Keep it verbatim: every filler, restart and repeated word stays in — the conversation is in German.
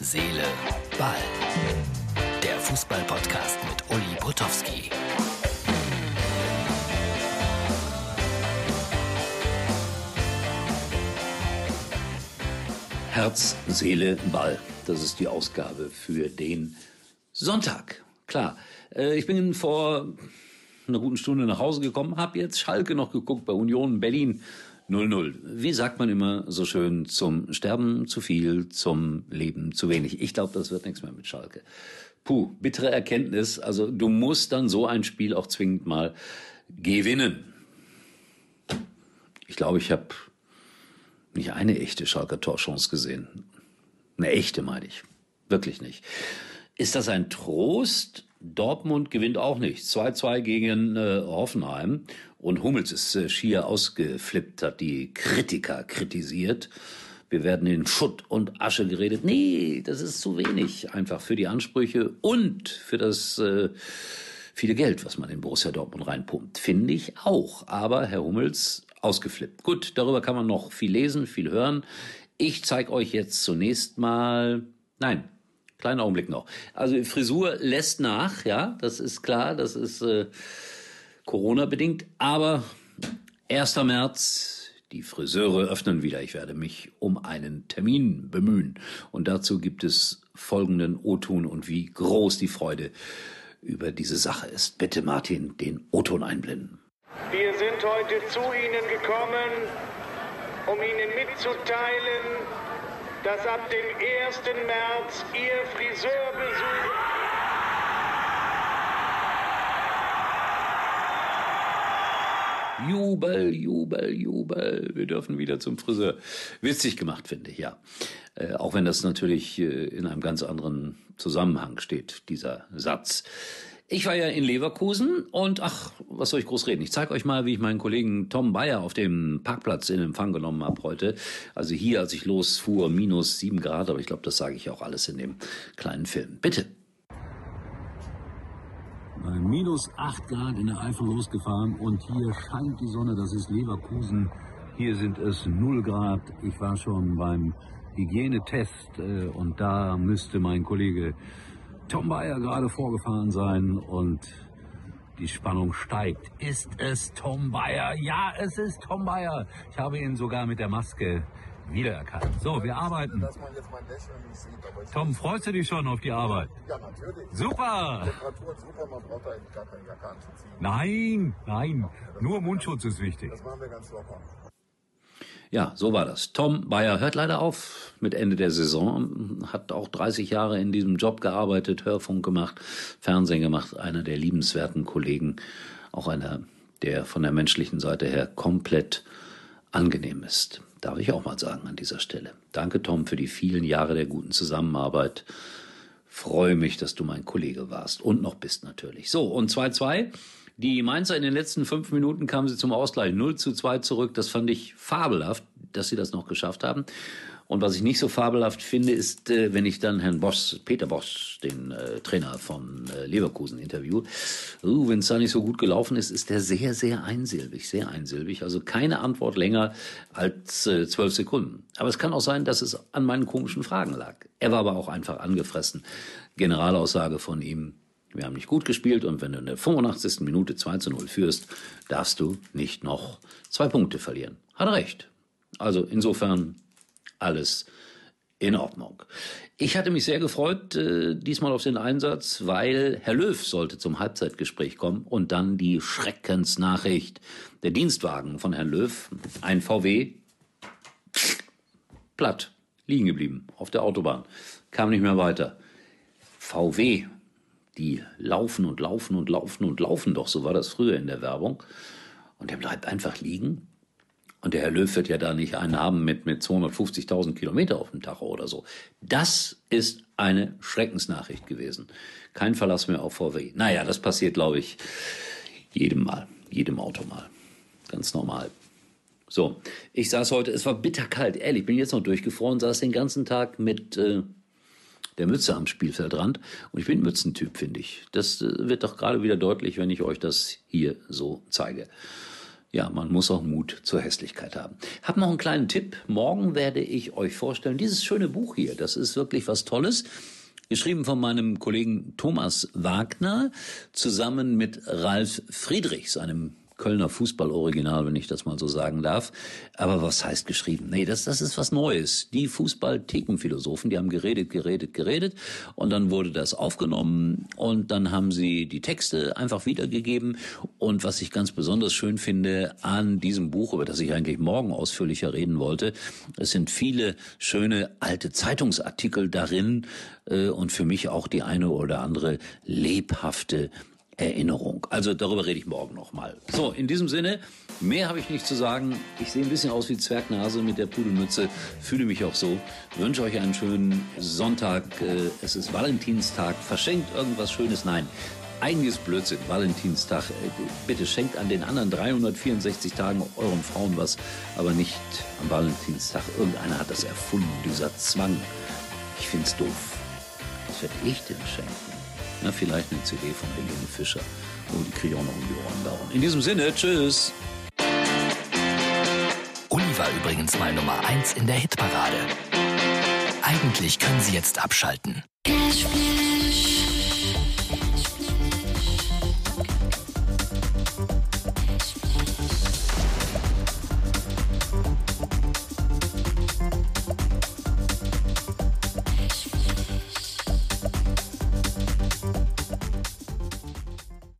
Seele, Ball. Der Fußball-Podcast mit Uli Bruttowski. Herz, Seele, Ball. Das ist die Ausgabe für den Sonntag. Klar, ich bin vor einer guten Stunde nach Hause gekommen, habe jetzt Schalke noch geguckt bei Union Berlin. null null. Wie sagt man immer so schön, zum Sterben zu viel, zum Leben zu wenig. Ich glaube, das wird nichts mehr mit Schalke. Puh, bittere Erkenntnis. Also du musst dann so ein Spiel auch zwingend mal gewinnen. Ich glaube, ich habe nicht eine echte Schalker Torchance gesehen. Eine echte, meine ich. Wirklich nicht. Ist das ein Trost? Dortmund gewinnt auch nicht. zwei zu zwei gegen äh, Hoffenheim. Und Hummels ist äh, schier ausgeflippt, hat die Kritiker kritisiert. Wir werden in Schutt und Asche geredet. Nee, das ist zu wenig. Einfach für die Ansprüche und für das äh, viele Geld, was man in Borussia Dortmund reinpumpt. Finde ich auch. Aber Herr Hummels ausgeflippt. Gut, darüber kann man noch viel lesen, viel hören. Ich zeige euch jetzt zunächst mal... Nein. Kleinen Augenblick noch. Also Frisur lässt nach, ja, das ist klar, das ist äh, Corona-bedingt. Aber erster März, die Friseure öffnen wieder. Ich werde mich um einen Termin bemühen. Und dazu gibt es folgenden O-Ton und wie groß die Freude über diese Sache ist. Bitte, Martin, den O-Ton einblenden. Wir sind heute zu Ihnen gekommen, um Ihnen mitzuteilen, dass ab dem ersten März Ihr Friseurbesuch Jubel, Jubel, Jubel. Wir dürfen wieder zum Friseur. Witzig gemacht, finde ich, ja. Äh, auch wenn das natürlich äh, in einem ganz anderen Zusammenhang steht, dieser Satz. Ich war ja in Leverkusen und ach, was soll ich groß reden? Ich zeige euch mal, wie ich meinen Kollegen Tom Bayer auf dem Parkplatz in Empfang genommen habe heute. Also hier, als ich losfuhr, minus sieben Grad, aber ich glaube, das sage ich auch alles in dem kleinen Film. Bitte. Bei minus acht Grad in der Eifel losgefahren und hier scheint die Sonne, das ist Leverkusen. Hier sind es null Grad. Ich war schon beim Hygienetest und da müsste mein Kollege Tom Bayer gerade vorgefahren sein und die Spannung steigt. Ist es Tom Bayer? Ja, es ist Tom Bayer. Ich habe ihn sogar mit der Maske wiedererkannt. So, wir arbeiten. Tom, freust du dich schon auf die Arbeit? Ja, natürlich. Super! Temperatur super, man braucht da eigentlich gar keinen Jacke anzuziehen. Nein, nein, nur Mundschutz ist wichtig. Das machen wir ganz locker. Ja, so war das. Tom Bayer hört leider auf mit Ende der Saison, hat auch dreißig Jahre in diesem Job gearbeitet, Hörfunk gemacht, Fernsehen gemacht, einer der liebenswerten Kollegen, auch einer, der von der menschlichen Seite her komplett angenehm ist. Darf ich auch mal sagen an dieser Stelle. Danke, Tom, für die vielen Jahre der guten Zusammenarbeit. Freue mich, dass du mein Kollege warst und noch bist natürlich. So, und zwei zu zwei. Die Mainzer in den letzten fünf Minuten kamen sie zum Ausgleich null zu zwei zurück. Das fand ich fabelhaft, dass sie das noch geschafft haben. Und was ich nicht so fabelhaft finde, ist, wenn ich dann Herrn Bosch, Peter Bosch, den äh, Trainer von äh, Leverkusen interview. Uh, wenn es da nicht so gut gelaufen ist, ist der sehr, sehr einsilbig, sehr einsilbig. Also keine Antwort länger als zwölf äh, Sekunden. Aber es kann auch sein, dass es an meinen komischen Fragen lag. Er war aber auch einfach angefressen. Generalaussage von ihm. Wir haben nicht gut gespielt und wenn du in der fünfundachtzigsten Minute zwei zu null führst, darfst du nicht noch zwei Punkte verlieren. Hat recht. Also insofern alles in Ordnung. Ich hatte mich sehr gefreut, äh, diesmal auf den Einsatz, weil Herr Löw sollte zum Halbzeitgespräch kommen und dann die Schreckensnachricht. Der Dienstwagen von Herrn Löw, ein V W, platt, liegen geblieben auf der Autobahn, kam nicht mehr weiter. V W. Die laufen und laufen und laufen und laufen doch, so war das früher in der Werbung. Und der bleibt einfach liegen. Und der Herr Löw wird ja da nicht einen haben mit, mit zweihundertfünfzigtausend Kilometer auf dem Tacho oder so. Das ist eine Schreckensnachricht gewesen. Kein Verlass mehr auf V W. Naja, das passiert, glaube ich, jedem Mal, jedem Auto mal. Ganz normal. So, ich saß heute, es war bitterkalt, ehrlich, ich bin jetzt noch durchgefroren, saß den ganzen Tag mit... Äh, der Mütze am Spielfeldrand. Und ich bin Mützentyp, finde ich. Das wird doch gerade wieder deutlich, wenn ich euch das hier so zeige. Ja, man muss auch Mut zur Hässlichkeit haben. Hab noch einen kleinen Tipp. Morgen werde ich euch vorstellen, dieses schöne Buch hier, das ist wirklich was Tolles. Geschrieben von meinem Kollegen Thomas Wagner zusammen mit Ralf Friedrich, seinem Kölner Fußballoriginal, wenn ich das mal so sagen darf. Aber was heißt geschrieben? Nee, das, das ist was Neues. Die Fußball-Thekenphilosophen, die haben geredet, geredet, geredet. Und dann wurde das aufgenommen. Und dann haben sie die Texte einfach wiedergegeben. Und was ich ganz besonders schön finde an diesem Buch, über das ich eigentlich morgen ausführlicher reden wollte, es sind viele schöne alte Zeitungsartikel darin, und für mich auch die eine oder andere lebhafte Erinnerung. Also darüber rede ich morgen nochmal. So, in diesem Sinne, mehr habe ich nicht zu sagen. Ich sehe ein bisschen aus wie Zwergnase mit der Pudelmütze, fühle mich auch so. Wünsche euch einen schönen Sonntag. Es ist Valentinstag. Verschenkt irgendwas Schönes? Nein. Einiges Blödsinn, Valentinstag. Bitte schenkt an den anderen dreihundertvierundsechzig Tagen euren Frauen was, aber nicht am Valentinstag. Irgendeiner hat das erfunden, dieser Zwang. Ich find's doof. Was werde ich denn schenken? Na, vielleicht eine C D von Helene Fischer. Oh, die kriege ich auch noch um die Ohren dauern. In diesem Sinne, tschüss. Uli war übrigens mal Nummer eins in der Hitparade. Eigentlich können Sie jetzt abschalten.